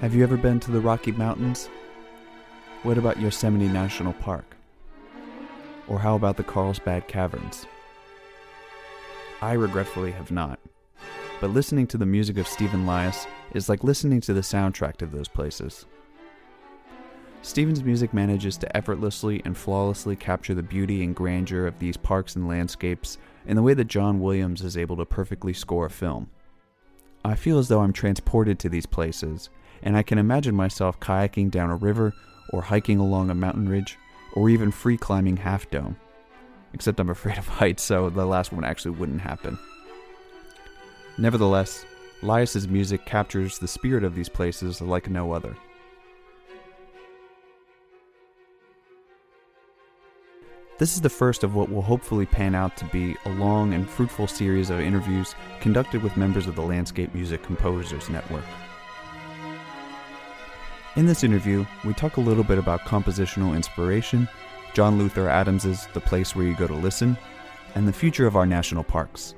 Have you ever been to the Rocky Mountains? What about Yosemite National Park? Or how about the Carlsbad Caverns? I regretfully have not, but listening to the music of Stephen Lias is like listening to the soundtrack to those places. Stephen's music manages to effortlessly and flawlessly capture the beauty and grandeur of these parks and landscapes in the way that John Williams is able to perfectly score a film. I feel as though I'm transported to these places, and I can imagine myself kayaking down a river, or hiking along a mountain ridge, or even free climbing Half Dome. Except I'm afraid of heights, so the last one actually wouldn't happen. Nevertheless, Lias's music captures the spirit of these places like no other. This is the first of what will hopefully pan out to be a long and fruitful series of interviews conducted with members of the Landscape Music Composers Network. In this interview, we talk a little bit about compositional inspiration, John Luther Adams' The Place Where You Go to Listen, and the future of our national parks.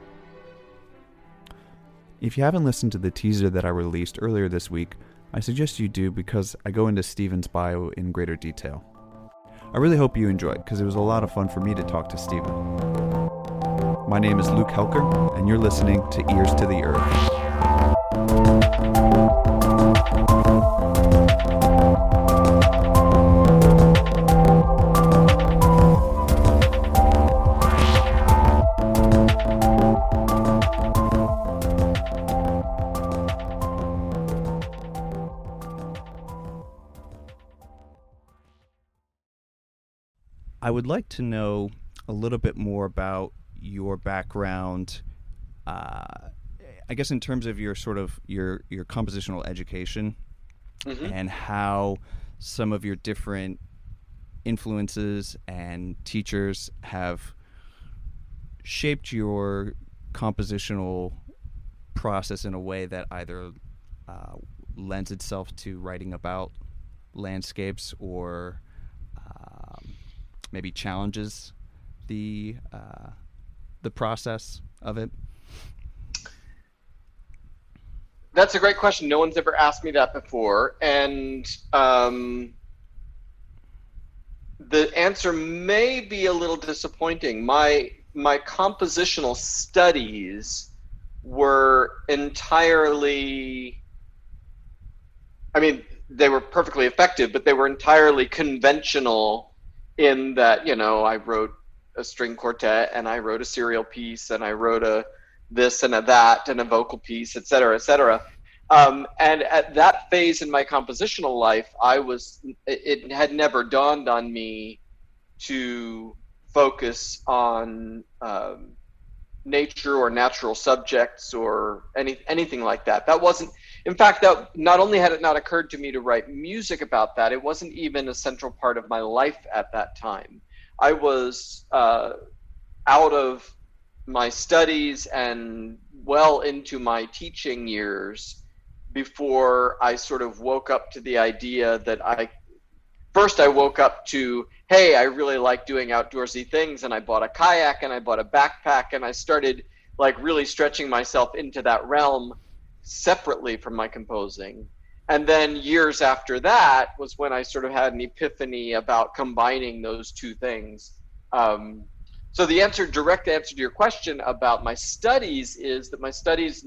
If you haven't listened to the teaser that I released earlier this week, I suggest you do because I go into Stephen's bio in greater detail. I really hope you enjoy it because it was a lot of fun for me to talk to Stephen. My name is Luke Helker, and you're listening to Ears to the Earth. I would like to know a little bit more about your background, I guess in terms of your sort of your compositional education, mm-hmm. and how some of your different influences and teachers have shaped your compositional process in a way that either lends itself to writing about landscapes or maybe challenges the process of it? That's a great question. No one's ever asked me that before. And the answer may be a little disappointing. My compositional studies were entirely, I mean, they were perfectly effective, but they were entirely conventional in that, you know, I wrote a string quartet and I wrote a serial piece and I wrote a this and a that and a vocal piece, et cetera, et cetera. And at that phase in my compositional life, it had never dawned on me to focus on nature or natural subjects or anything like that. That wasn't, in fact, that not only had it not occurred to me to write music about that, it wasn't even a central part of my life at that time. I was out of my studies and well into my teaching years before I sort of woke up to the idea that I woke up to, hey, I really like doing outdoorsy things, and I bought a kayak and I bought a backpack, and I started like really stretching myself into that realm separately from my composing. And then years after that was when I sort of had an epiphany about combining those two things. So the direct answer to your question about my studies is that my studies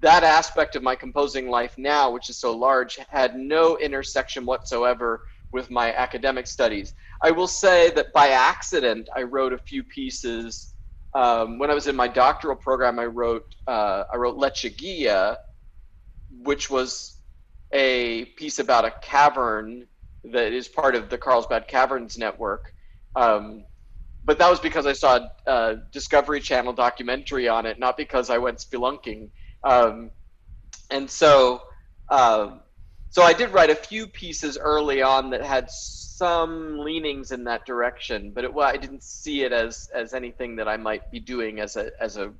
that aspect of my composing life now, which is so large, had no intersection whatsoever with my academic studies. I will say that by accident, I wrote a few pieces. When I was in my doctoral program, I wrote Lechuguilla, which was a piece about a cavern that is part of the Carlsbad Caverns network. But that was because I saw a Discovery Channel documentary on it, not because I went spelunking. So I did write a few pieces early on that had some leanings in that direction, but I didn't see it as anything that I might be doing as a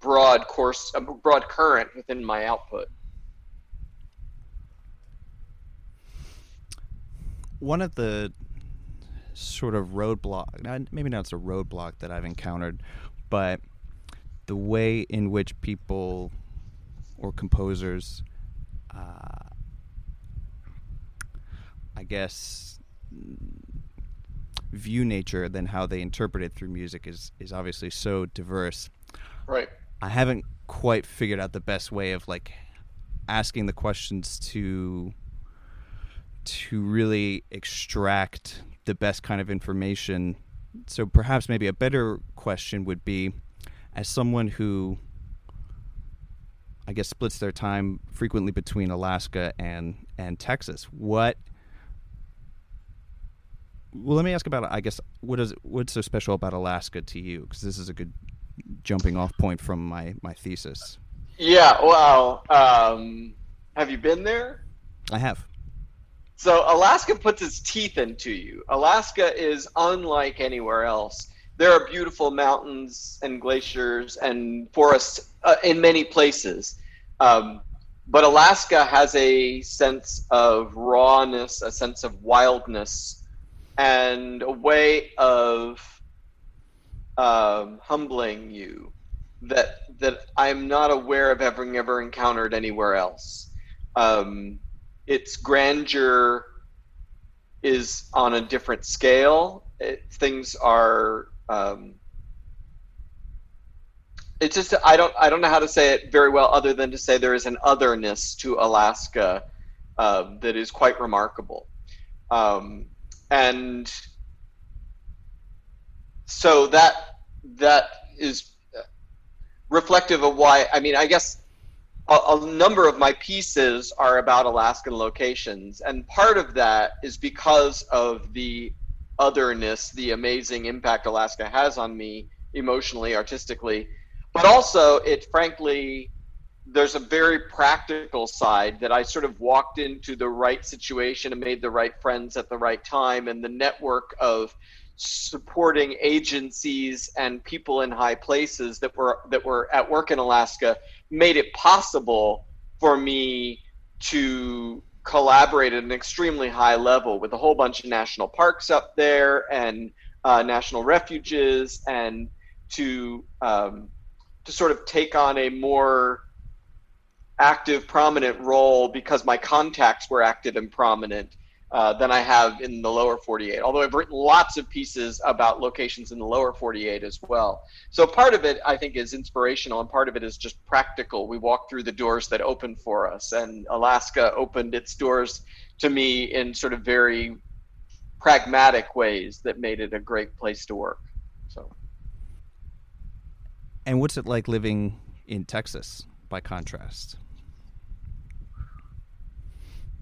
broad course, a broad current within my output. One of the sort of roadblock, maybe not a roadblock that I've encountered, but the way in which people or composers I guess, view nature than how they interpret it through music is obviously so diverse. Right. I haven't quite figured out the best way of like asking the questions to really extract the best kind of information. So perhaps maybe a better question would be, as someone who I guess splits their time frequently between Alaska and Texas, well, let me ask about, I guess, what's so special about Alaska to you? Because this is a good jumping off point from my thesis. Yeah, wow. Have you been there? I have. So Alaska puts its teeth into you. Alaska is unlike anywhere else. There are beautiful mountains and glaciers and forests in many places. But Alaska has a sense of rawness, a sense of wildness, and a way of humbling you that I'm not aware of having ever encountered anywhere else. Its grandeur is on a different scale. Things are it's just I don't know how to say it very well other than to say there is an otherness to Alaska that is quite remarkable. And so that is reflective of why, I mean, I guess a number of my pieces are about Alaskan locations. And part of that is because of the otherness, the amazing impact Alaska has on me emotionally, artistically. But also, it frankly, there's a very practical side that I sort of walked into the right situation and made the right friends at the right time, and the network of supporting agencies and people in high places that were at work in Alaska made it possible for me to collaborate at an extremely high level with a whole bunch of national parks up there and national refuges, and to sort of take on a more active, prominent role because my contacts were active and prominent than I have in the lower 48, although I've written lots of pieces about locations in the lower 48 as well. So part of it, I think, is inspirational, and part of it is just practical. We walk through the doors that open for us, and Alaska opened its doors to me in sort of very pragmatic ways that made it a great place to work. So. And what's it like living in Texas, by contrast?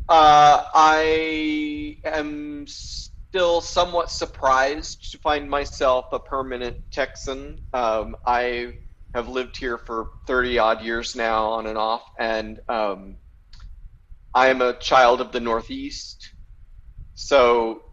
I am still somewhat surprised to find myself a permanent Texan. I have lived here for 30 odd years now, on and off, and I am a child of the Northeast. So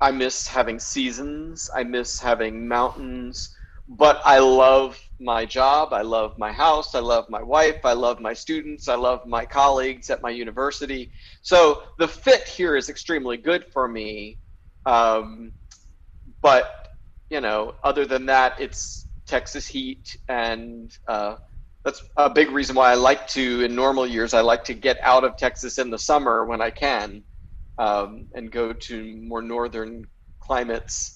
I miss having seasons, I miss having mountains, but I love my job, I love my house, I love my wife, I love my students, I love my colleagues at my university. So the fit here is extremely good for me. But, you know, other than that, it's Texas heat, and that's a big reason why I like to, in normal years, I like to get out of Texas in the summer when I can, and go to more northern climates.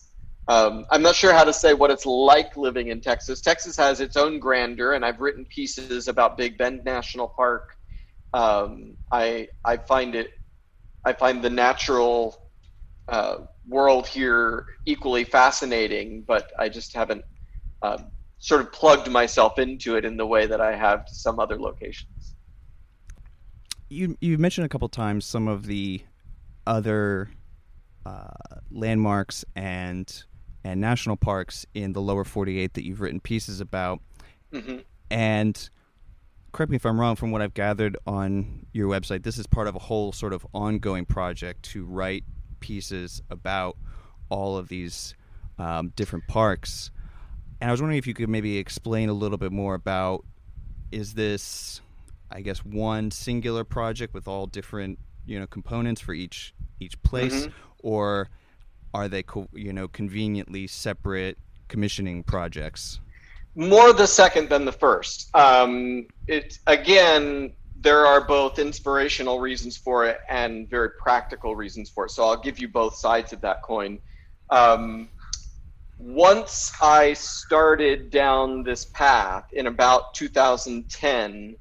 I'm not sure how to say what it's like living in Texas. Texas has its own grandeur, and I've written pieces about Big Bend National Park. I find the natural world here equally fascinating, but I just haven't sort of plugged myself into it in the way that I have to some other locations. You mentioned a couple times some of the other landmarks and national parks in the lower 48 that you've written pieces about. Mm-hmm. And correct me if I'm wrong, from what I've gathered on your website, this is part of a whole sort of ongoing project to write pieces about all of these different parks. And I was wondering if you could maybe explain a little bit more about, is this, I guess, one singular project with all different, you know, components for each place? Mm-hmm. Or are they, you know, conveniently separate commissioning projects? More the second than the first. It's, again, there are both inspirational reasons for it and very practical reasons for it. So I'll give you both sides of that coin. Once I started down this path in about 2010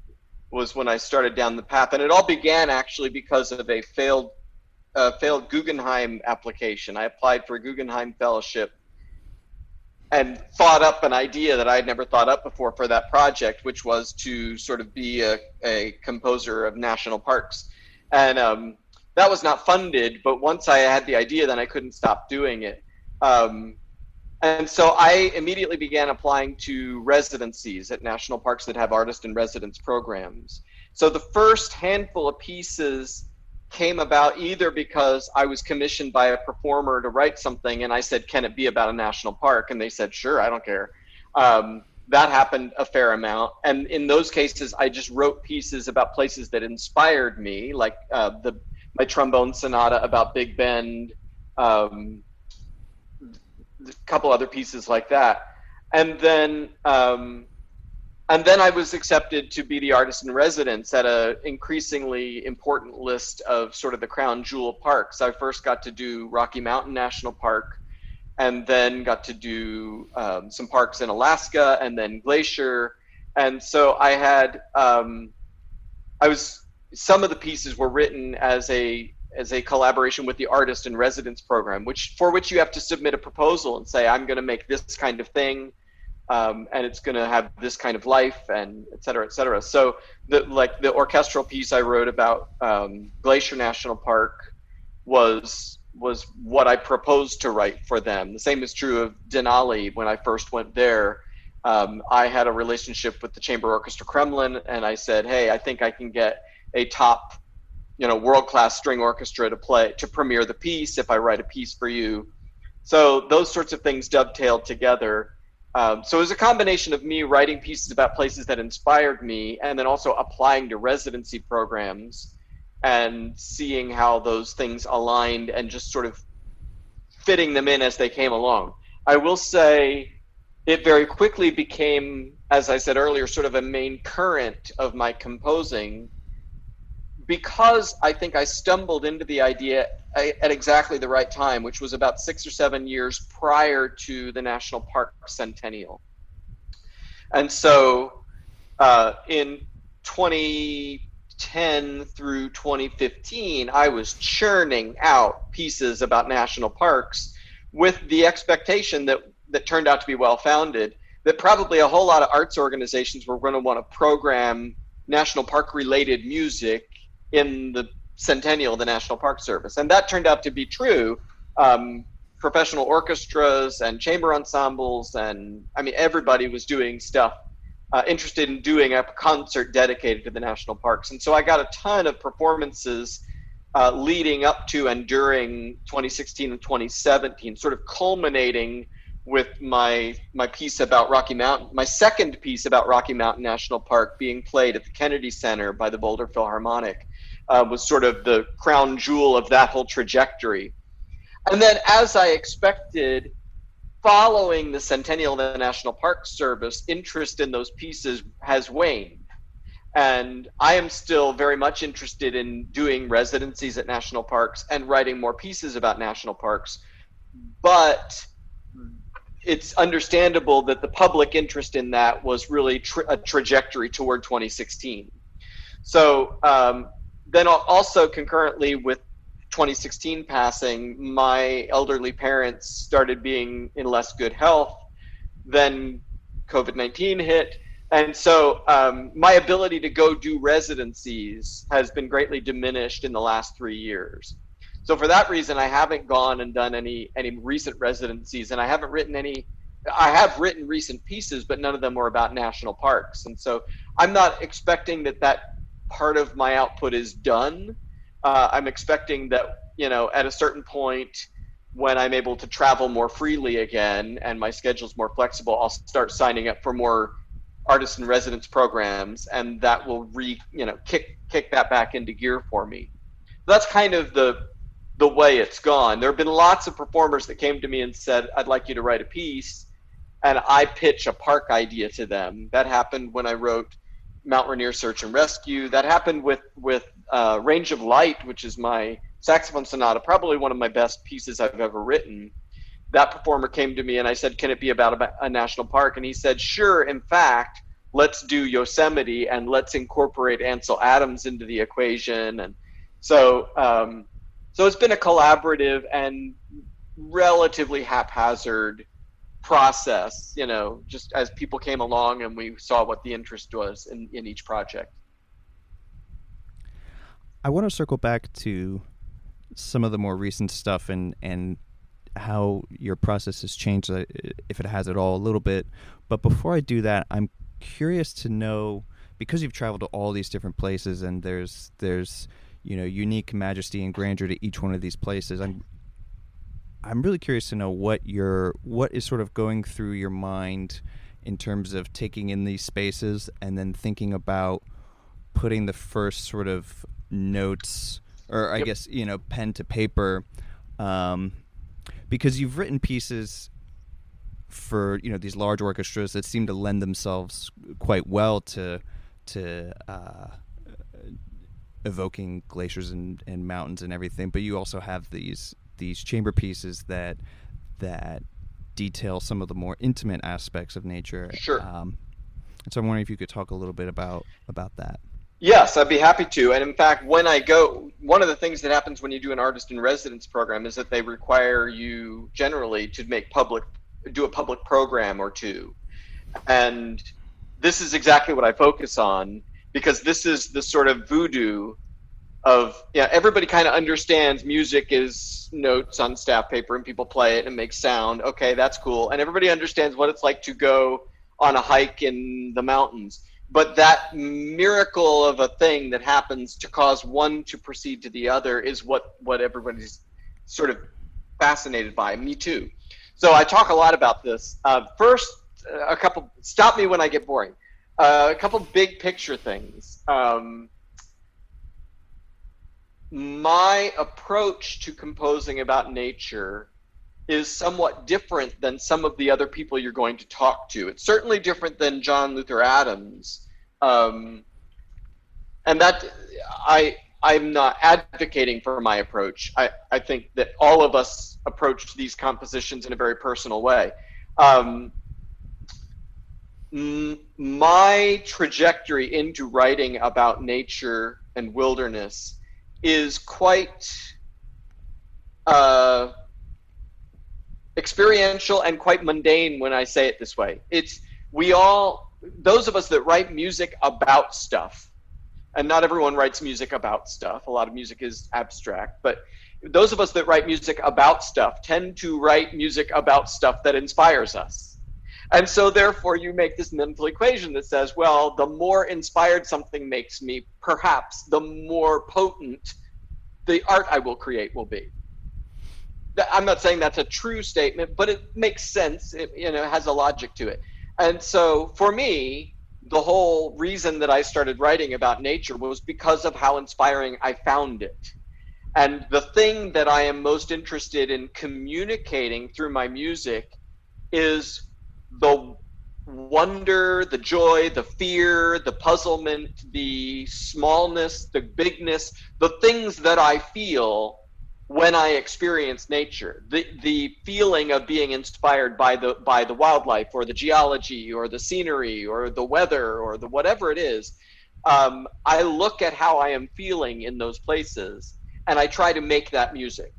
was when I started down the path. And it all began actually because of a failed Guggenheim application. I applied for a Guggenheim fellowship and thought up an idea that I had never thought up before for that project, which was to sort of be a composer of national parks. And that was not funded, but once I had the idea, then I couldn't stop doing it. And so I immediately began applying to residencies at national parks that have artist in residence programs. So the first handful of pieces came about either because I was commissioned by a performer to write something and I said, can it be about a national park? And they said, sure, I don't care. That happened a fair amount. And in those cases, I just wrote pieces about places that inspired me, like my trombone sonata about Big Bend, a couple other pieces like that. And then I was accepted to be the artist in residence at an increasingly important list of sort of the crown jewel parks. I first got to do Rocky Mountain National Park, and then got to do some parks in Alaska, and then Glacier. And so I had, some of the pieces were written as a collaboration with the artist in residence program, for which you have to submit a proposal and say, I'm going to make this kind of thing. And it's going to have this kind of life, and et cetera, et cetera. So the orchestral piece I wrote about Glacier National Park was what I proposed to write for them. The same is true of Denali. When I first went there, I had a relationship with the Chamber Orchestra Kremlin, and I said, hey, I think I can get a top, world-class string orchestra to premiere the piece if I write a piece for you. So those sorts of things dovetailed together. So it was a combination of me writing pieces about places that inspired me and then also applying to residency programs and seeing how those things aligned and just sort of fitting them in as they came along. I will say it very quickly became, as I said earlier, sort of a main current of my composing because I think I stumbled into the idea at exactly the right time, which was about 6 or 7 years prior to the National Park Centennial. And so in 2010 through 2015, I was churning out pieces about national parks with the expectation that turned out to be well-founded, that probably a whole lot of arts organizations were going to want to program national park-related music in the Centennial of the National Park Service. And that turned out to be true. Professional orchestras and chamber ensembles and everybody was doing stuff, interested in doing a concert dedicated to the national parks. And so I got a ton of performances leading up to and during 2016 and 2017, sort of culminating with my piece about Rocky Mountain, my second piece about Rocky Mountain National Park being played at the Kennedy Center by the Boulder Philharmonic. Was sort of the crown jewel of that whole trajectory. And then, as I expected, following the Centennial of the National Park Service, interest in those pieces has waned. And I am still very much interested in doing residencies at national parks and writing more pieces about national parks. But it's understandable that the public interest in that was really a trajectory toward 2016. So, then also concurrently with 2016 passing, my elderly parents started being in less good health. Then COVID-19 hit. And so my ability to go do residencies has been greatly diminished in the last 3 years. So for that reason, I haven't gone and done any recent residencies, and I haven't written any. I have written recent pieces, but none of them were about national parks. And so I'm not expecting that part of my output is done. I'm expecting that, at a certain point when I'm able to travel more freely again and my schedule's more flexible, I'll start signing up for more artist in residence programs, and that will kick that back into gear for me. That's kind of the way it's gone. There have been lots of performers that came to me and said, I'd like you to write a piece, and I pitch a park idea to them. That happened when I wrote Mount Rainier Search and Rescue. That happened with Range of Light, which is my saxophone sonata, probably one of my best pieces I've ever written. That performer came to me and I said, can it be about a national park? And he said, sure, in fact, let's do Yosemite and let's incorporate Ansel Adams into the equation. And so it's been a collaborative and relatively haphazard process, you know, just as people came along and we saw what the interest was in each project. I want to circle back to some of the more recent stuff and how your process has changed, if it has at all, a little bit. But before I do that, I'm curious to know, because you've traveled to all these different places and there's you know, unique majesty and grandeur to each one of these places, I'm really curious to know what is sort of going through your mind in terms of taking in these spaces and then thinking about putting the first sort of notes, or I Yep. guess, you know, pen to paper, because you've written pieces for, you know, these large orchestras that seem to lend themselves quite well to evoking glaciers and mountains and everything, but you also have these chamber pieces that detail some of the more intimate aspects of nature. Sure. So I'm wondering if you could talk a little bit about that. Yes, I'd be happy to. And in fact, when I go, one of the things that happens when you do an artist in residence program is that they require you generally to do a public program or two. And this is exactly what I focus on, because this is the sort of voodoo of, yeah, everybody kind of understands music is notes on staff paper and people play it and make sound. Okay, that's cool. And everybody understands what it's like to go on a hike in the mountains. But that miracle of a thing that happens to cause one to proceed to the other is what everybody's sort of fascinated by. Me too. So I talk a lot about this. Stop me when I get boring. A couple big picture things. My approach to composing about nature is somewhat different than some of the other people you're going to talk to. It's certainly different than John Luther Adams. And that I'm not advocating for my approach. I think that all of us approach these compositions in a very personal way. My trajectory into writing about nature and wilderness is quite experiential and quite mundane when I say it this way. Those of us that write music about stuff, and not everyone writes music about stuff, a lot of music is abstract, but those of us that write music about stuff tend to write music about stuff that inspires us. And so therefore you make this mental equation that says, well, the more inspired something makes me, perhaps the more potent the art I will create will be. I'm not saying that's a true statement, but it makes sense. It, you know, has a logic to it. And so for me, the whole reason that I started writing about nature was because of how inspiring I found it. And the thing that I am most interested in communicating through my music is the wonder, the joy, the fear, the puzzlement, the smallness, the bigness, the things that I feel when I experience nature. The feeling of being inspired by the wildlife or the geology or the scenery or the weather or the whatever it is. I look at how I am feeling in those places and I try to make that music.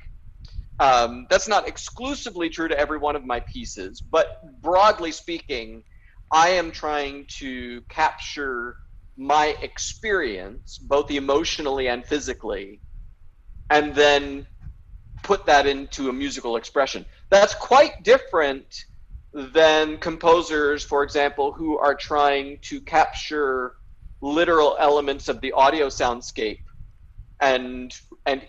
That's not exclusively true to every one of my pieces, but broadly speaking, I am trying to capture my experience, both emotionally and physically, and then put that into a musical expression. That's quite different than composers, for example, who are trying to capture literal elements of the audio soundscape and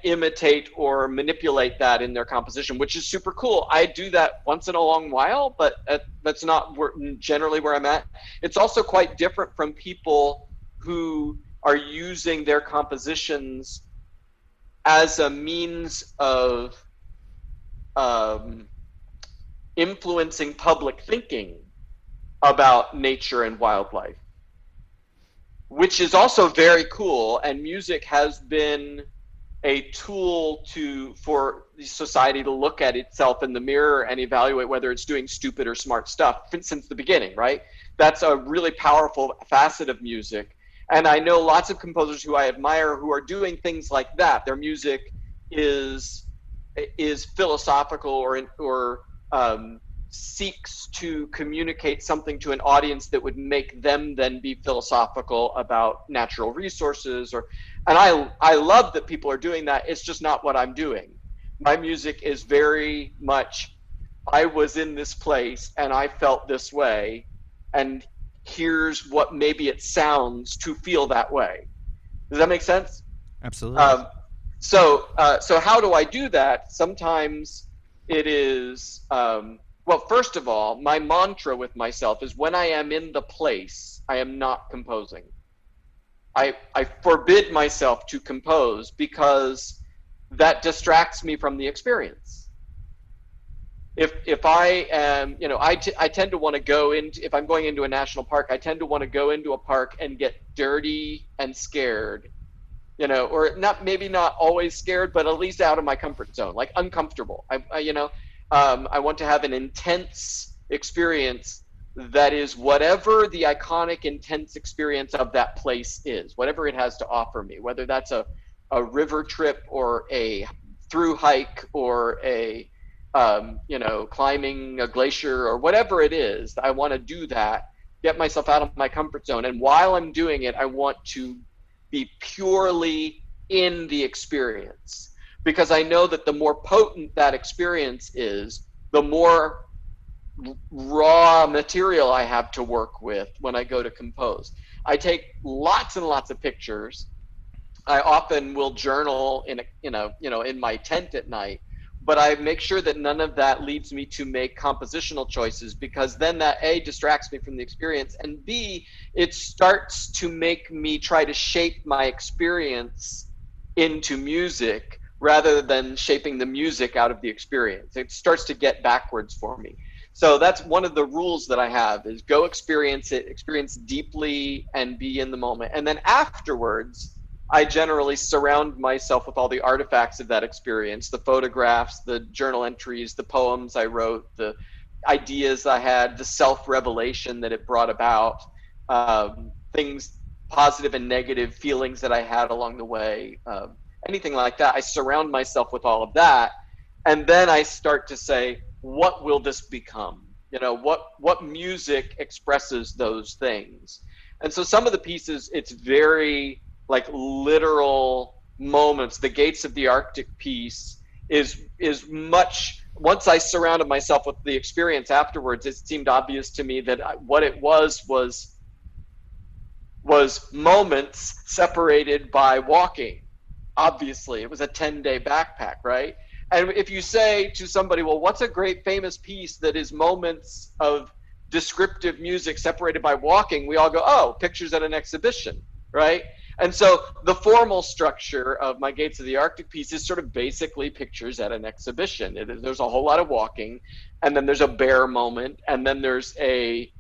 imitate or manipulate that in their composition, which is super cool. I do that once in a long while, but that's not generally where I'm at. It's also quite different from people who are using their compositions as a means of influencing public thinking about nature and wildlife. which is also very cool. And music has been a tool for society to look at itself in the mirror and evaluate whether it's doing stupid or smart stuff since the beginning, right? That's a really powerful facet of music. And I know lots of composers who I admire who are doing things like that. Their music is philosophical or seeks to communicate something to an audience that would make them then be philosophical about natural resources. And I love that people are doing that. It's just not what I'm doing. My music is very much, I was in this place and I felt this way, and here's what maybe it sounds to feel that way. Does that make sense? Absolutely. So how do I do that? Sometimes it is, well, first of all, my mantra with myself is when I am in the place, I am not composing. I forbid myself to compose because that distracts me from the experience. If I am, you know, I tend to want to go into, if I'm going into a national park, I tend to want to go into a park and get dirty and scared, you know, or maybe not always scared, but at least out of my comfort zone, like uncomfortable. I want to have an intense experience that is whatever the iconic intense experience of that place is, whatever it has to offer me, whether that's a river trip or a through hike or a climbing a glacier or whatever it is. I want to do that, get myself out of my comfort zone. And while I'm doing it, I want to be purely in the experience, because I know that the more potent that experience is, the more raw material I have to work with when I go to compose. I take lots and lots of pictures. I often will journal in my tent at night. But I make sure that none of that leads me to make compositional choices, because then that A, distracts me from the experience, and B, it starts to make me try to shape my experience into music rather than shaping the music out of the experience. It starts to get backwards for me. So that's one of the rules that I have, is go experience it, experience deeply, and be in the moment. And then afterwards, I generally surround myself with all the artifacts of that experience, the photographs, the journal entries, the poems I wrote, the ideas I had, the self-revelation that it brought about, things, positive and negative feelings that I had along the way, anything like that. I surround myself with all of that. And then I start to say, what will this become? You know, what music expresses those things? And so some of the pieces, it's very, like, literal moments. The Gates of the Arctic piece is much, once I surrounded myself with the experience afterwards, it seemed obvious to me that what it was moments separated by walking. Obviously, it was a 10-day backpack, right? And if you say to somebody, well, what's a great famous piece that is moments of descriptive music separated by walking? We all go, oh, pictures at an exhibition, right? And so the formal structure of my Gates of the Arctic piece is sort of basically pictures at an exhibition. There's a whole lot of walking, and then there's a bear moment, and then there's a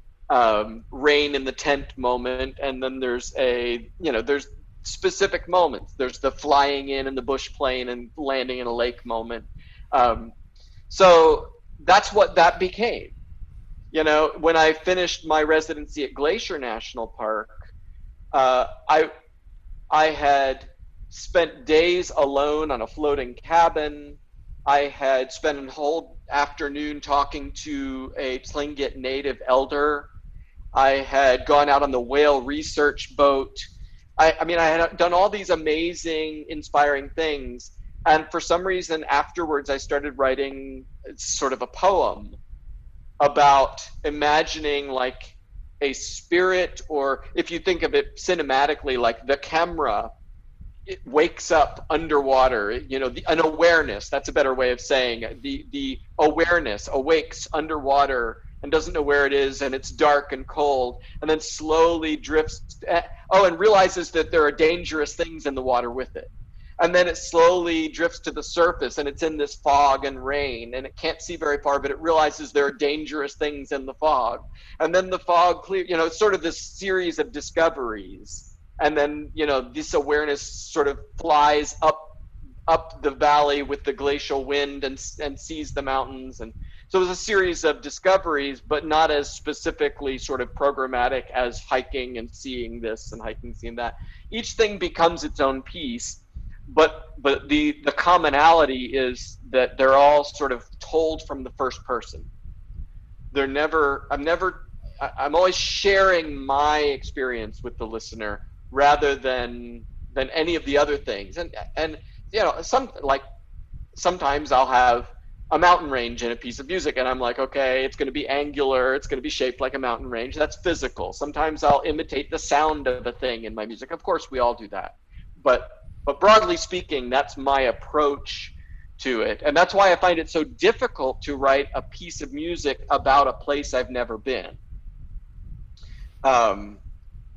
rain in the tent moment, and then there's there's specific moments. There's the flying in the bush plane and landing in a lake moment. So that's what that became. You know, when I finished my residency at Glacier National Park, I had spent days alone on a floating cabin. I had spent a whole afternoon talking to a Tlingit native elder. I had gone out on the whale research boat. I had done all these amazing, inspiring things. And for some reason, afterwards, I started writing sort of a poem about imagining, like, a spirit, or if you think of it cinematically, like the camera, it wakes up underwater, an awareness, that's a better way of saying it. The awareness awakes underwater and doesn't know where it is, and it's dark and cold, and then slowly drifts, and realizes that there are dangerous things in the water with it. And then it slowly drifts to the surface, and it's in this fog and rain, and it can't see very far, but it realizes there are dangerous things in the fog. And then the fog clears, it's sort of this series of discoveries And then, you know, this awareness sort of flies up the valley with the glacial wind and sees the mountains. And so it was a series of discoveries, but not as specifically sort of programmatic as hiking and seeing this and hiking, seeing that. Each thing becomes its own piece, but the commonality is that they're all sort of told from the first person. They're never, I'm always sharing my experience with the listener rather than any of the other things. And you know, sometimes I'll have a mountain range in a piece of music, and I'm like, okay, it's going to be angular, it's going to be shaped like a mountain range. That's physical. Sometimes I'll imitate the sound of a thing in my music. Of course, we all do that. But broadly speaking, that's my approach to it. And that's why I find it so difficult to write a piece of music about a place I've never been. I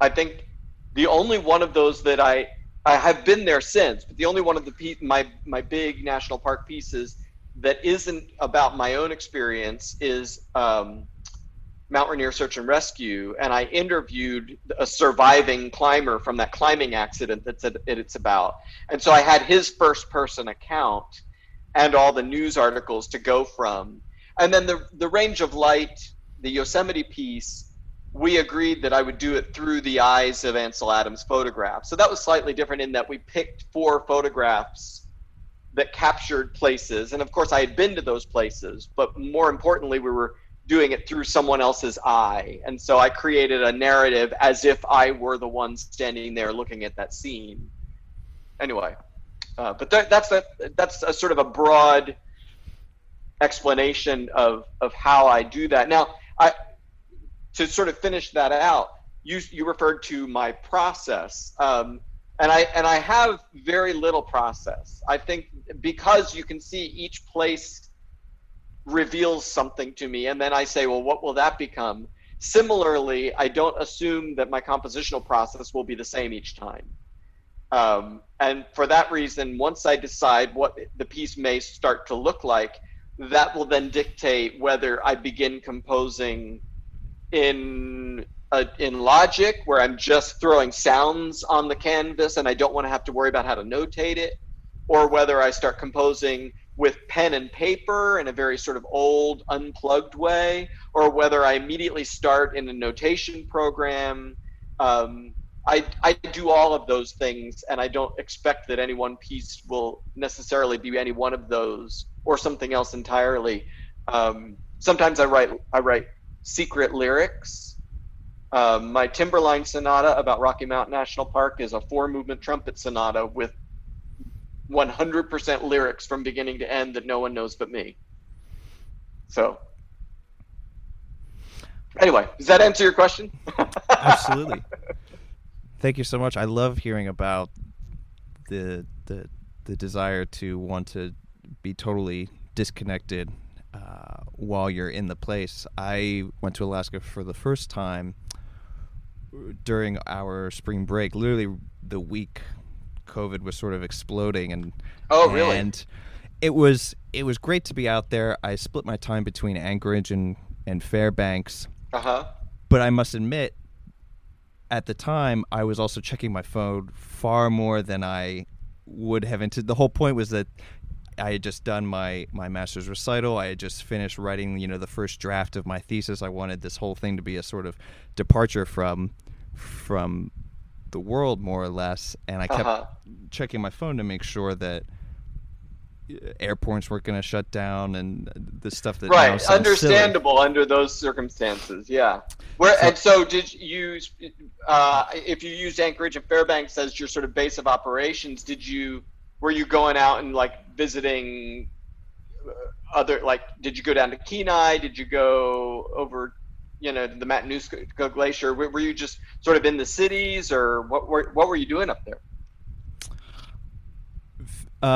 think the only one of those that I have been there since, but the only one of my big national park pieces that isn't about my own experience is Mount Rainier Search and Rescue, and I interviewed a surviving climber from that climbing accident that it's about. And so I had his first-person account and all the news articles to go from. And then the Range of Light, the Yosemite piece, we agreed that I would do it through the eyes of Ansel Adams' photographs. So that was slightly different in that we picked 4 photographs that captured places. And of course I had been to those places, but more importantly, we were doing it through someone else's eye. And so I created a narrative as if I were the one standing there looking at that scene. Anyway, but that's a sort of a broad explanation of how I do that. Now, to sort of finish that out, you referred to my process, and I have very little process. I think because you can see each place reveals something to me, and then I say, well, what will that become? Similarly, I don't assume that my compositional process will be the same each time. And for that reason, once I decide what the piece may start to look like, that will then dictate whether I begin composing in Logic, where I'm just throwing sounds on the canvas and I don't want to have to worry about how to notate it, or whether I start composing with pen and paper in a very sort of old, unplugged way, or whether I immediately start in a notation program. I do all of those things, and I don't expect that any one piece will necessarily be any one of those or something else entirely. Sometimes I write secret lyrics. My Timberline Sonata about Rocky Mountain National Park is a 4-movement trumpet sonata with 100% lyrics from beginning to end that no one knows but me. So anyway, does that answer your question? Absolutely. Thank you so much. I love hearing about the desire to want to be totally disconnected while you're in the place. I went to Alaska for the first time during our spring break, literally the week COVID was sort of exploding, and really? And it was great to be out there. I split my time between Anchorage and Fairbanks. But I must admit, at the time I was also checking my phone far more than I would have. The whole point was that I had just done my master's recital. I had just finished writing, the first draft of my thesis. I wanted this whole thing to be a sort of departure from the world, more or less. And I kept checking my phone to make sure that airports weren't going to shut down and the stuff that right, now understandable silly. Under those circumstances, yeah. And so, did you? If you used Anchorage and Fairbanks as your sort of base of operations, did you? Were you going out and visiting other, did you go down to Kenai? Did you go over, to the Matanuska Glacier? Were you just sort of in the cities, or what were you doing up there?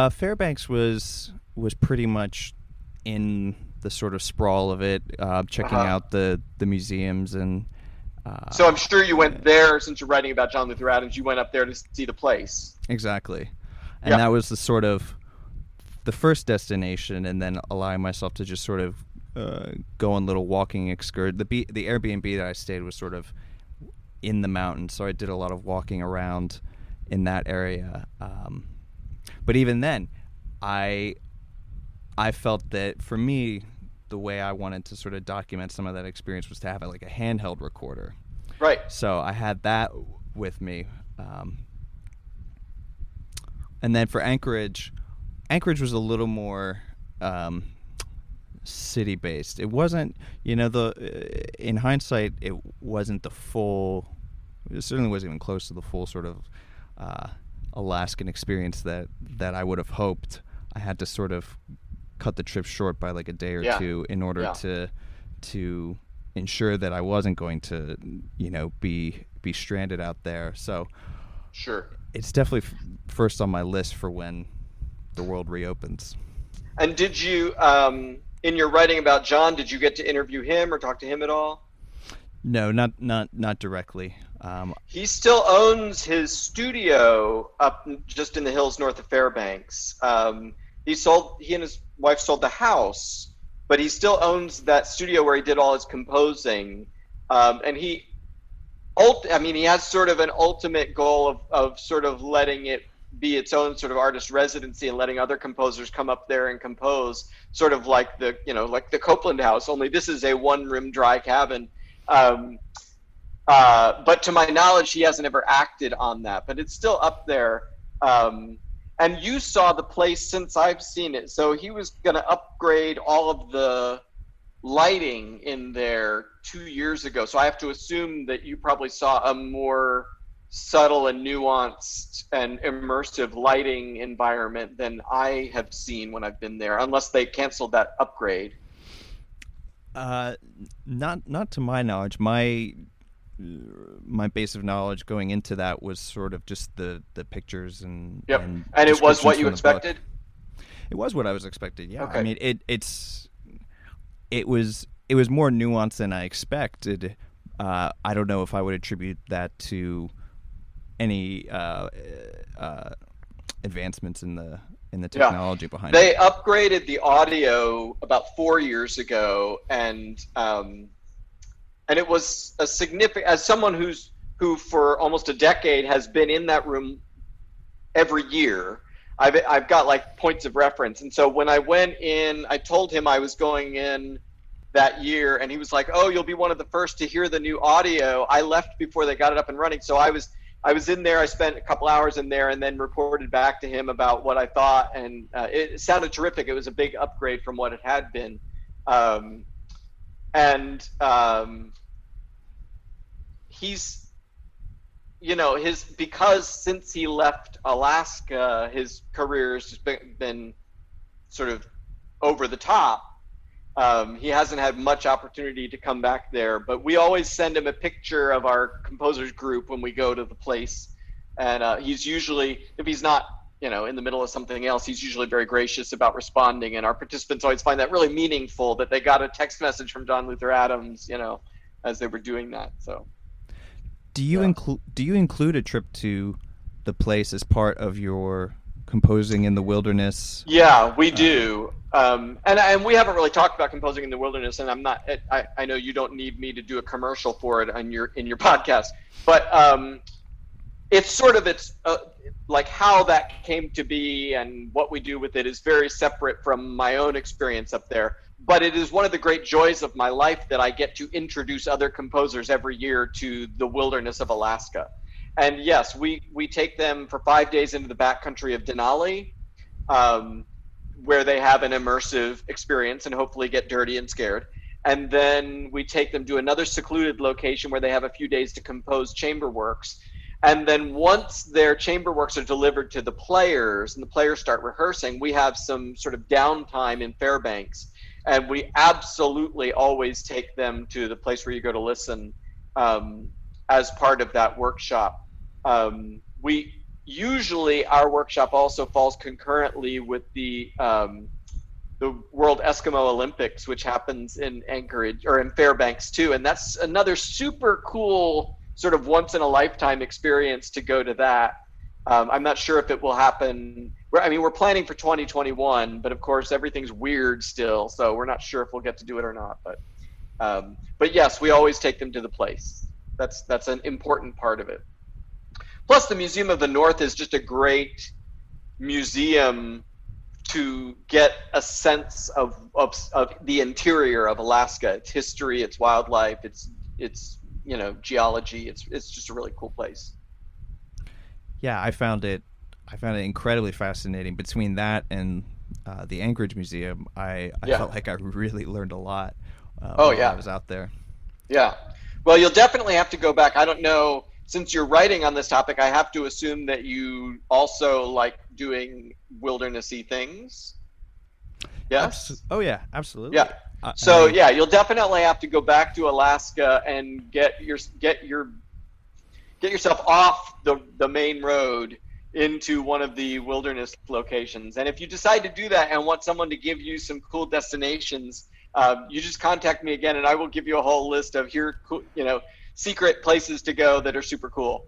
Fairbanks was pretty much in the sort of sprawl of it, checking out the museums and. So I'm sure you went there, since you're writing about John Luther Adams. You went up there to see the place. Exactly. And that was the sort of the first destination, and then allowing myself to just sort of go on little walking excursions. The Airbnb that I stayed was sort of in the mountains, so I did a lot of walking around in that area. But even then, I felt that for me, the way I wanted to sort of document some of that experience was to have like a handheld recorder. Right. So I had that with me. And then for Anchorage was a little more city-based. It wasn't, in hindsight, it wasn't the full, it certainly wasn't even close to the full sort of Alaskan experience that I would have hoped. I had to sort of cut the trip short by like a day or two in order to ensure that I wasn't going to, be stranded out there. So sure. It's definitely first on my list for when the world reopens. And did you, in your writing about John, did you get to interview him or talk to him at all? No, not directly. He still owns his studio up just in the hills north of Fairbanks. He and his wife sold the house, but he still owns that studio where he did all his composing. And he has sort of an ultimate goal of sort of letting it be its own sort of artist residency and letting other composers come up there and compose, sort of like the, like the Copeland House, only this is a one-room dry cabin. But to my knowledge, he hasn't ever acted on that, but it's still up there. And you saw the place since I've seen it. So he was going to upgrade all of the lighting in there 2 years ago. So I have to assume that you probably saw a more subtle and nuanced and immersive lighting environment than I have seen when I've been there, unless they canceled that upgrade. Not to my knowledge. My base of knowledge going into that was sort of just the pictures and yep. And it was what you expected? It was what I was expecting, yeah. Okay. I mean, it was more nuanced than I expected. I don't know if I would attribute that to any advancements in the technology behind it. They upgraded the audio about 4 years ago, and it was a significant, as someone who for almost a decade has been in that room every year, I've got like points of reference. And so when I went in, I told him I was going in that year, and he was like, "Oh, you'll be one of the first to hear the new audio." I left before they got it up and running. So I was in there. I spent a couple hours in there and then reported back to him about what I thought. And it sounded terrific. It was a big upgrade from what it had been. Because since he left Alaska, his career has just been sort of over the top. He hasn't had much opportunity to come back there, but we always send him a picture of our composers group when we go to the place. And he's usually, if he's not, in the middle of something else, he's usually very gracious about responding. And our participants always find that really meaningful that they got a text message from John Luther Adams, as they were doing that. So do you include a trip to the place as part of your composing in the wilderness? Yeah, we do. And we haven't really talked about composing in the wilderness, and I'm not. I know you don't need me to do a commercial for it on your podcast, but it's sort of like how that came to be and what we do with it is very separate from my own experience up there. But it is one of the great joys of my life that I get to introduce other composers every year to the wilderness of Alaska. And yes, we take them for 5 days into the backcountry of Denali, where they have an immersive experience and hopefully get dirty and scared. And then we take them to another secluded location where they have a few days to compose chamber works. And then once their chamber works are delivered to the players and the players start rehearsing, we have some sort of downtime in Fairbanks. And we absolutely always take them to the place where you go to listen as part of that workshop. Our workshop also falls concurrently with the World Eskimo Olympics, which happens in Anchorage or in Fairbanks too. And that's another super cool sort of once in a lifetime experience to go to that. I'm not sure if it will happen. We're planning for 2021, but of course everything's weird still. So we're not sure if we'll get to do it or not, but yes, we always take them to the place. that's an important part of it. Plus, the Museum of the North is just a great museum to get a sense of the interior of Alaska, its history, its wildlife, its you know, geology. It's just a really cool place. Yeah, I found it incredibly fascinating. Between that and the Anchorage Museum, I felt like I really learned a lot while I was out there. Yeah. Well, you'll definitely have to go back. I don't know, since you're writing on this topic, I have to assume that you also like doing wildernessy things. Yes? Oh, yeah, absolutely. Yeah. So, yeah, you'll definitely have to go back to Alaska and get yourself off the main road into one of the wilderness locations. And if you decide to do that and want someone to give you some cool destinations, you just contact me again and I will give you a whole list of secret places to go that are super cool.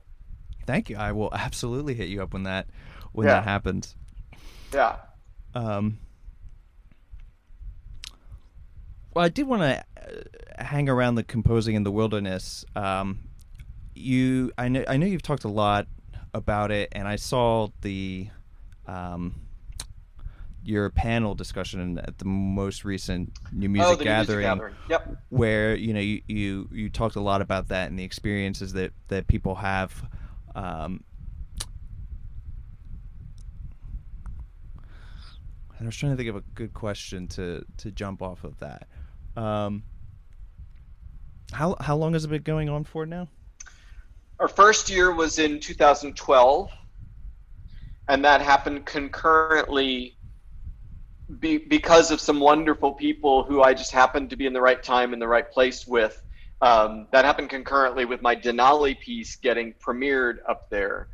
Thank you. I will absolutely hit you up when that happens. Yeah. Well, I did want to hang around the composing in the wilderness. I know you've talked a lot about it, and I saw your panel discussion at the most recent New Music Gathering. Yep. Where you talked a lot about that and the experiences that people have. And I was trying to think of a good question to jump off of that. How long has it been going on for now? Our first year was in 2012, and that happened concurrently because of some wonderful people who I just happened to be in the right time in the right place with. That happened concurrently with my Denali piece getting premiered up there.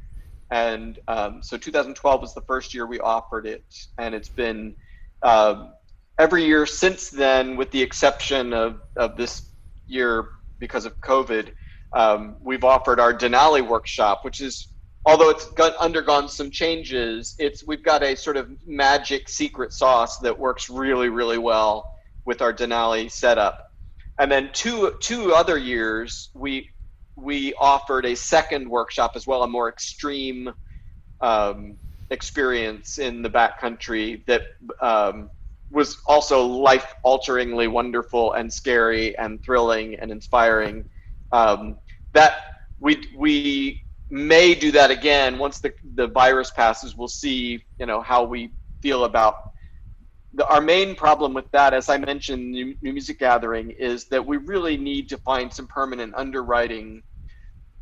And so 2012 was the first year we offered it, and it's been every year since then, with the exception of this year because of COVID. We've offered our Denali workshop, which is, although it's undergone some changes, we've got a sort of magic secret sauce that works really, really well with our Denali setup. And then two other years, we offered a second workshop as well, a more extreme experience in the backcountry that was also life-alteringly wonderful and scary and thrilling and inspiring. That we may do that again once the virus passes. We'll see, how we feel about our main problem with that. As I mentioned, New Music Gathering is that we really need to find some permanent underwriting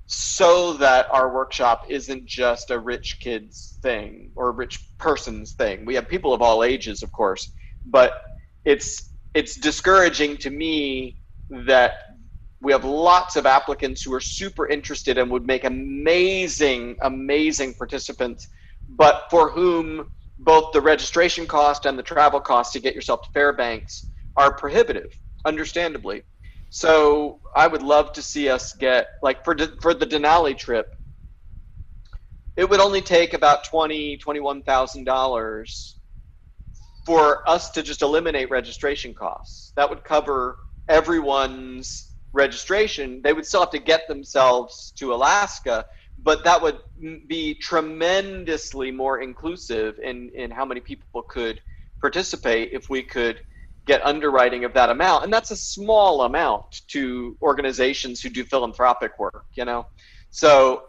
so that our workshop isn't just a rich kid's thing or a rich person's thing. We have people of all ages, of course, but it's discouraging to me that we have lots of applicants who are super interested and would make amazing, amazing participants, but for whom both the registration cost and the travel cost to get yourself to Fairbanks are prohibitive, understandably. So I would love to see us get, like for the Denali trip, it would only take about $20,000, $21,000 for us to just eliminate registration costs. That would cover everyone's registration. They would still have to get themselves to Alaska, but that would be tremendously more inclusive in how many people could participate if we could get underwriting of that amount. And that's a small amount to organizations who do philanthropic work, So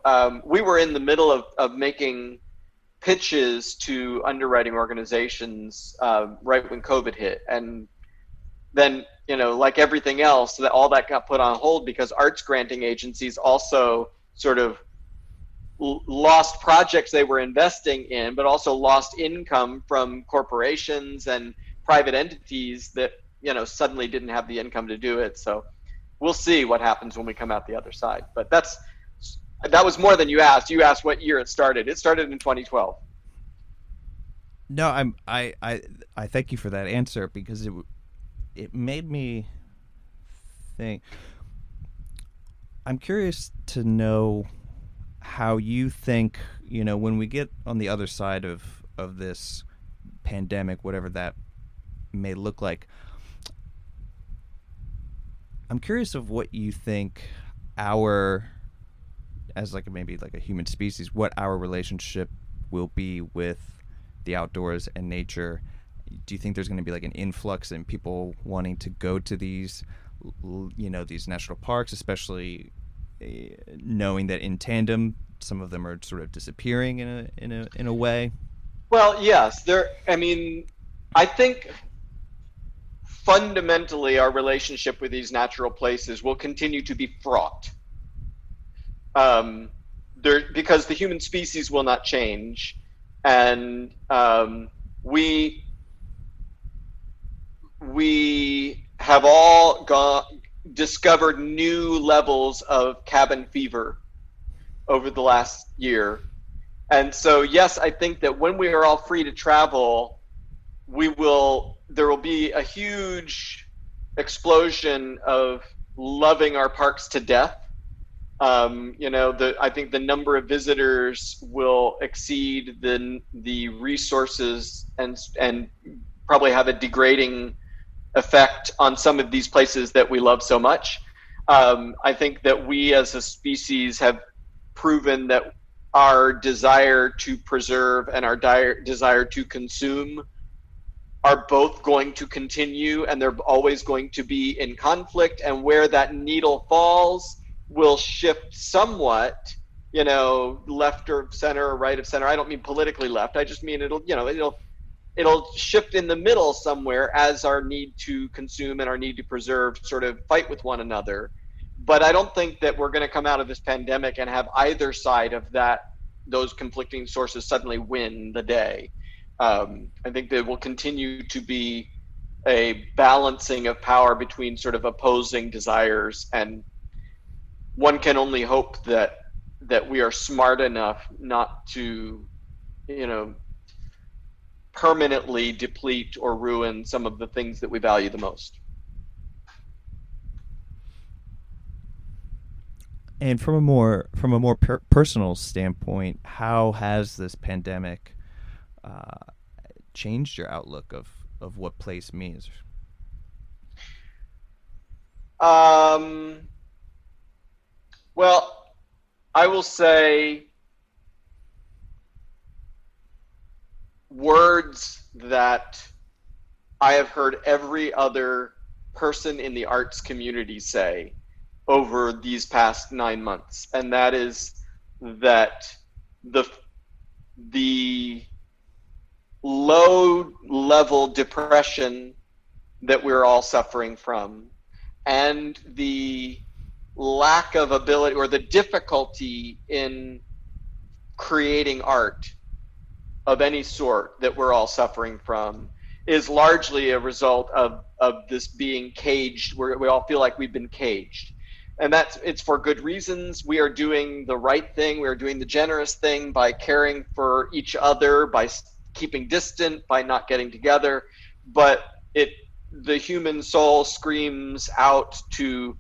we were in the middle of making pitches to underwriting organizations right when COVID hit. And then, like everything else, all that got put on hold because arts granting agencies also sort of lost projects they were investing in, but also lost income from corporations and private entities that, suddenly didn't have the income to do it. So we'll see what happens when we come out the other side. But that was more than you asked. You asked what year it started. It started in 2012. No, I thank you for that answer because it made me think. I'm curious to know how you think, when we get on the other side of this pandemic, whatever that may look like, I'm curious of what you think our, as like maybe like a human species, what our relationship will be with the outdoors and nature. Do you think there's going to be like an influx in people wanting to go to these, you know, these national parks, especially knowing that in tandem some of them are sort of disappearing in a way? Well, yes, there. I mean, I think fundamentally our relationship with these natural places will continue to be fraught. Because the human species will not change, and we have all discovered new levels of cabin fever over the last year. And so, yes, I think that when we are all free to travel, there will be a huge explosion of loving our parks to death. I think the number of visitors will exceed the resources and probably have a degrading effect on some of these places that we love so much. I think that we as a species have proven that our desire to preserve and our desire to consume are both going to continue, and they're always going to be in conflict, and where that needle falls will shift somewhat, you know, left or center or right of center. I don't mean politically left. I just mean it'll shift in the middle somewhere as our need to consume and our need to preserve sort of fight with one another. But I don't think that we're going to come out of this pandemic and have either side of that, those conflicting sources, suddenly win the day. I think there will continue to be a balancing of power between sort of opposing desires, and one can only hope that we are smart enough not to, you know, permanently deplete or ruin some of the things that we value the most. And from a more personal standpoint, how has this pandemic changed your outlook of what place means? Well, I will say words that I have heard every other person in the arts community say over these past 9 months, and that is that the low level depression that we're all suffering from, and the lack of ability or the difficulty in creating art of any sort that we're all suffering from, is largely a result of this being caged, where we all feel like we've been caged. And it's for good reasons. We are doing the right thing. We are doing the generous thing by caring for each other, by keeping distant, by not getting together. But the human soul screams out to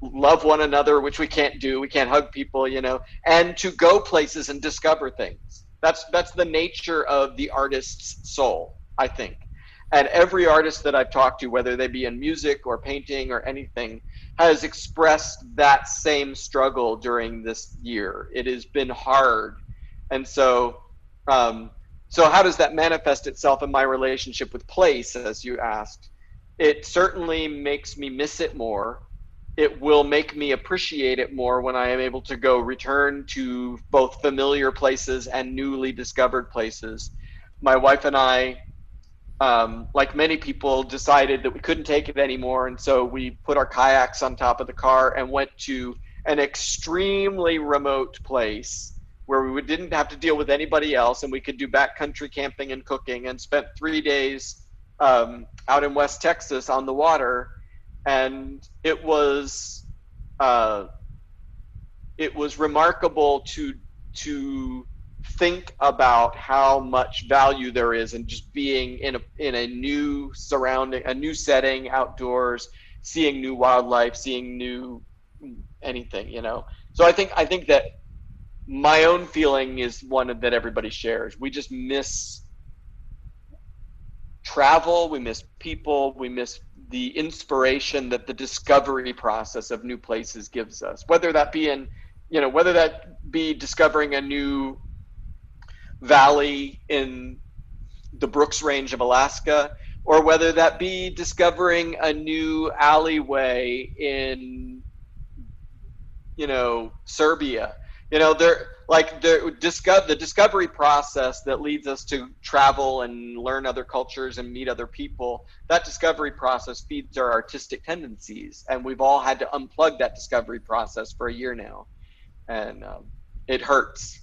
love one another, which we can't do. We can't hug people, you know, and to go places and discover things. That's the nature of the artist's soul, I think. And every artist that I've talked to, whether they be in music or painting or anything, has expressed that same struggle during this year. It has been hard. And so, so how does that manifest itself in my relationship with place, as you asked? It certainly makes me miss it more. It will make me appreciate it more when I am able to go return to both familiar places and newly discovered places. My wife and I, like many people, decided that we couldn't take it anymore. And so we put our kayaks on top of the car and went to an extremely remote place where we didn't have to deal with anybody else, and we could do backcountry camping and cooking, and spent 3 days out in West Texas on the water. And it was remarkable to think about how much value there is in just being in a new surrounding, a new setting outdoors, seeing new wildlife, seeing new anything, you know. So I think that my own feeling is one that everybody shares. We just miss travel, we miss people, we miss the inspiration that the discovery process of new places gives us, whether that be in, you know, whether that be discovering a new valley in the Brooks Range of Alaska, or whether that be discovering a new alleyway in, you know, Serbia. You know, the discovery process that leads us to travel and learn other cultures and meet other people, that discovery process feeds our artistic tendencies. And we've all had to unplug that discovery process for a year now. And it hurts.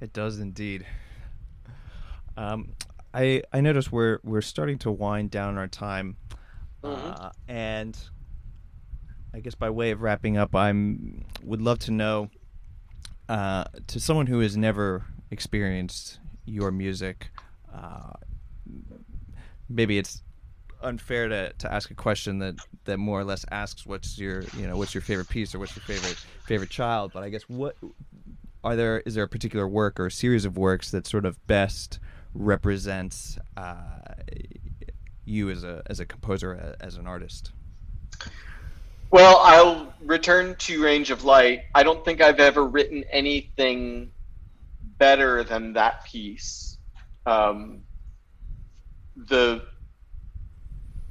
It does indeed. I notice we're starting to wind down our time. Mm-hmm. And I guess by way of wrapping up, would love to know, to someone who has never experienced your music, maybe it's unfair to ask a question that more or less asks what's your favorite piece or what's your favorite child, but I guess is there a particular work or a series of works that sort of best represents you as a composer, as an artist? Well, I'll return to Range of Light. I don't think I've ever written anything better than that piece. The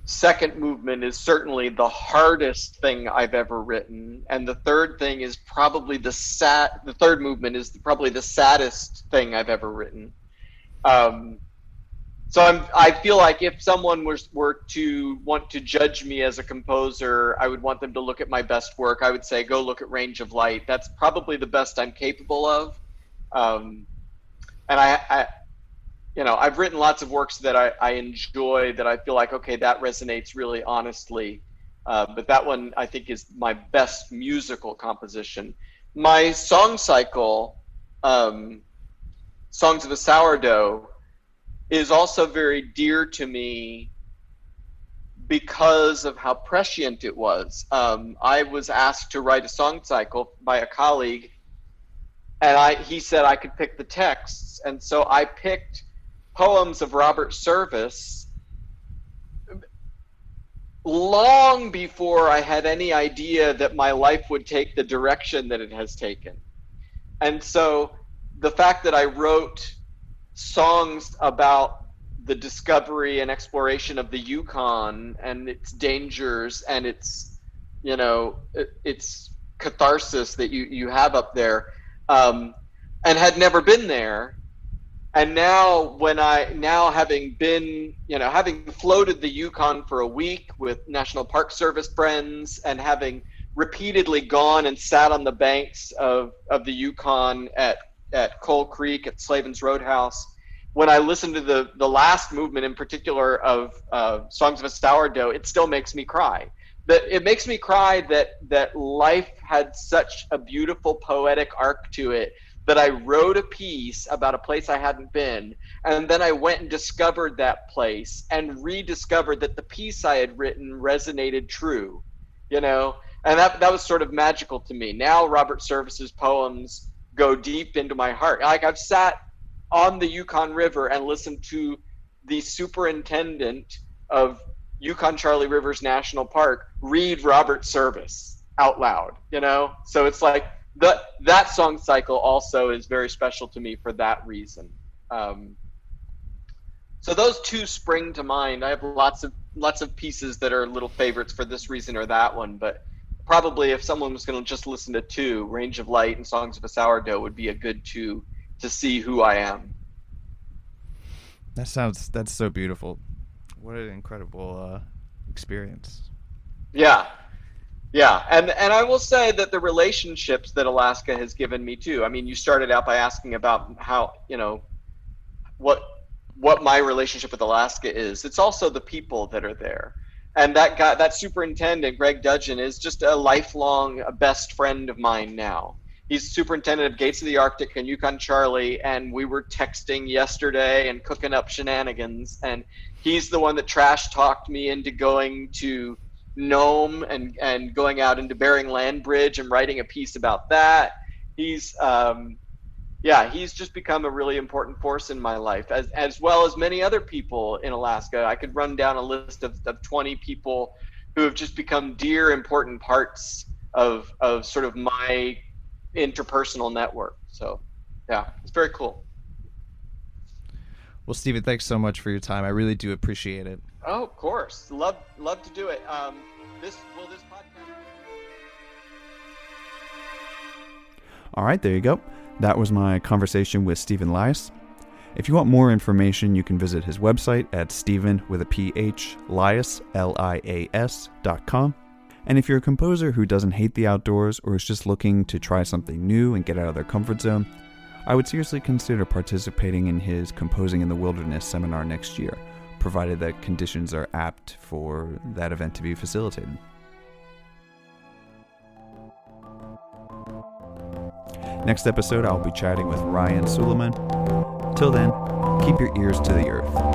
second movement is certainly the hardest thing I've ever written, and the third thing is probably the third movement is probably the saddest thing I've ever written. So I feel like if someone were to want to judge me as a composer, I would want them to look at my best work. I would say, go look at Range of Light. That's probably the best I'm capable of. And I've written lots of works that I enjoy, that I feel like, okay, that resonates really honestly. But that one I think is my best musical composition. My song cycle, Songs of a Sourdough, is also very dear to me because of how prescient it was. I was asked to write a song cycle by a colleague, and he said I could pick the texts. And so I picked poems of Robert Service long before I had any idea that my life would take the direction that it has taken. And so the fact that I wrote songs about the discovery and exploration of the Yukon and its dangers and its, you know, its catharsis that you have up there, and had never been there. And now having floated the Yukon for a week with National Park Service friends and having repeatedly gone and sat on the banks of the Yukon at Cole Creek, at Slavin's Roadhouse. When I listen to the last movement in particular of Songs of a Sourdough, it still makes me cry. It makes me cry that life had such a beautiful poetic arc to it, that I wrote a piece about a place I hadn't been, and then I went and discovered that place and rediscovered that the piece I had written resonated true, you know? And that was sort of magical to me. Now Robert Service's poems go deep into my heart. Like, I've sat on the Yukon River and listened to the superintendent of Yukon Charlie Rivers National Park read Robert Service out loud, you know? So it's like that song cycle also is very special to me for that reason. So those two spring to mind. I have lots of pieces that are little favorites for this reason or that one, but probably if someone was going to just listen to two, Range of Light and Songs of a Sourdough would be a good two to see who I am. That's so beautiful. What an incredible experience. Yeah. And I will say that the relationships that Alaska has given me too. I mean, you started out by asking about how, you know, what my relationship with Alaska is. It's also the people that are there. And that guy, that superintendent, Greg Dudgeon, is just a lifelong best friend of mine now. He's superintendent of Gates of the Arctic and Yukon Charlie, and we were texting yesterday and cooking up shenanigans. And he's the one that trash-talked me into going to Nome and going out into Bering Land Bridge and writing a piece about that. He's yeah, he's just become a really important force in my life, as well as many other people in Alaska. I could run down a list of 20 people who have just become dear, important parts of sort of my interpersonal network. So, yeah, it's very cool. Well, Stephen, thanks so much for your time. I really do appreciate it. Oh, of course. Love to do it. This podcast. All right, there you go. That was my conversation with Stephen Lias. If you want more information, you can visit his website at stephen.com. And if you're a composer who doesn't hate the outdoors or is just looking to try something new and get out of their comfort zone, I would seriously consider participating in his Composing in the Wilderness seminar next year, provided that conditions are apt for that event to be facilitated. Next episode, I'll be chatting with Ryan Suleiman. Till then, keep your ears to the earth.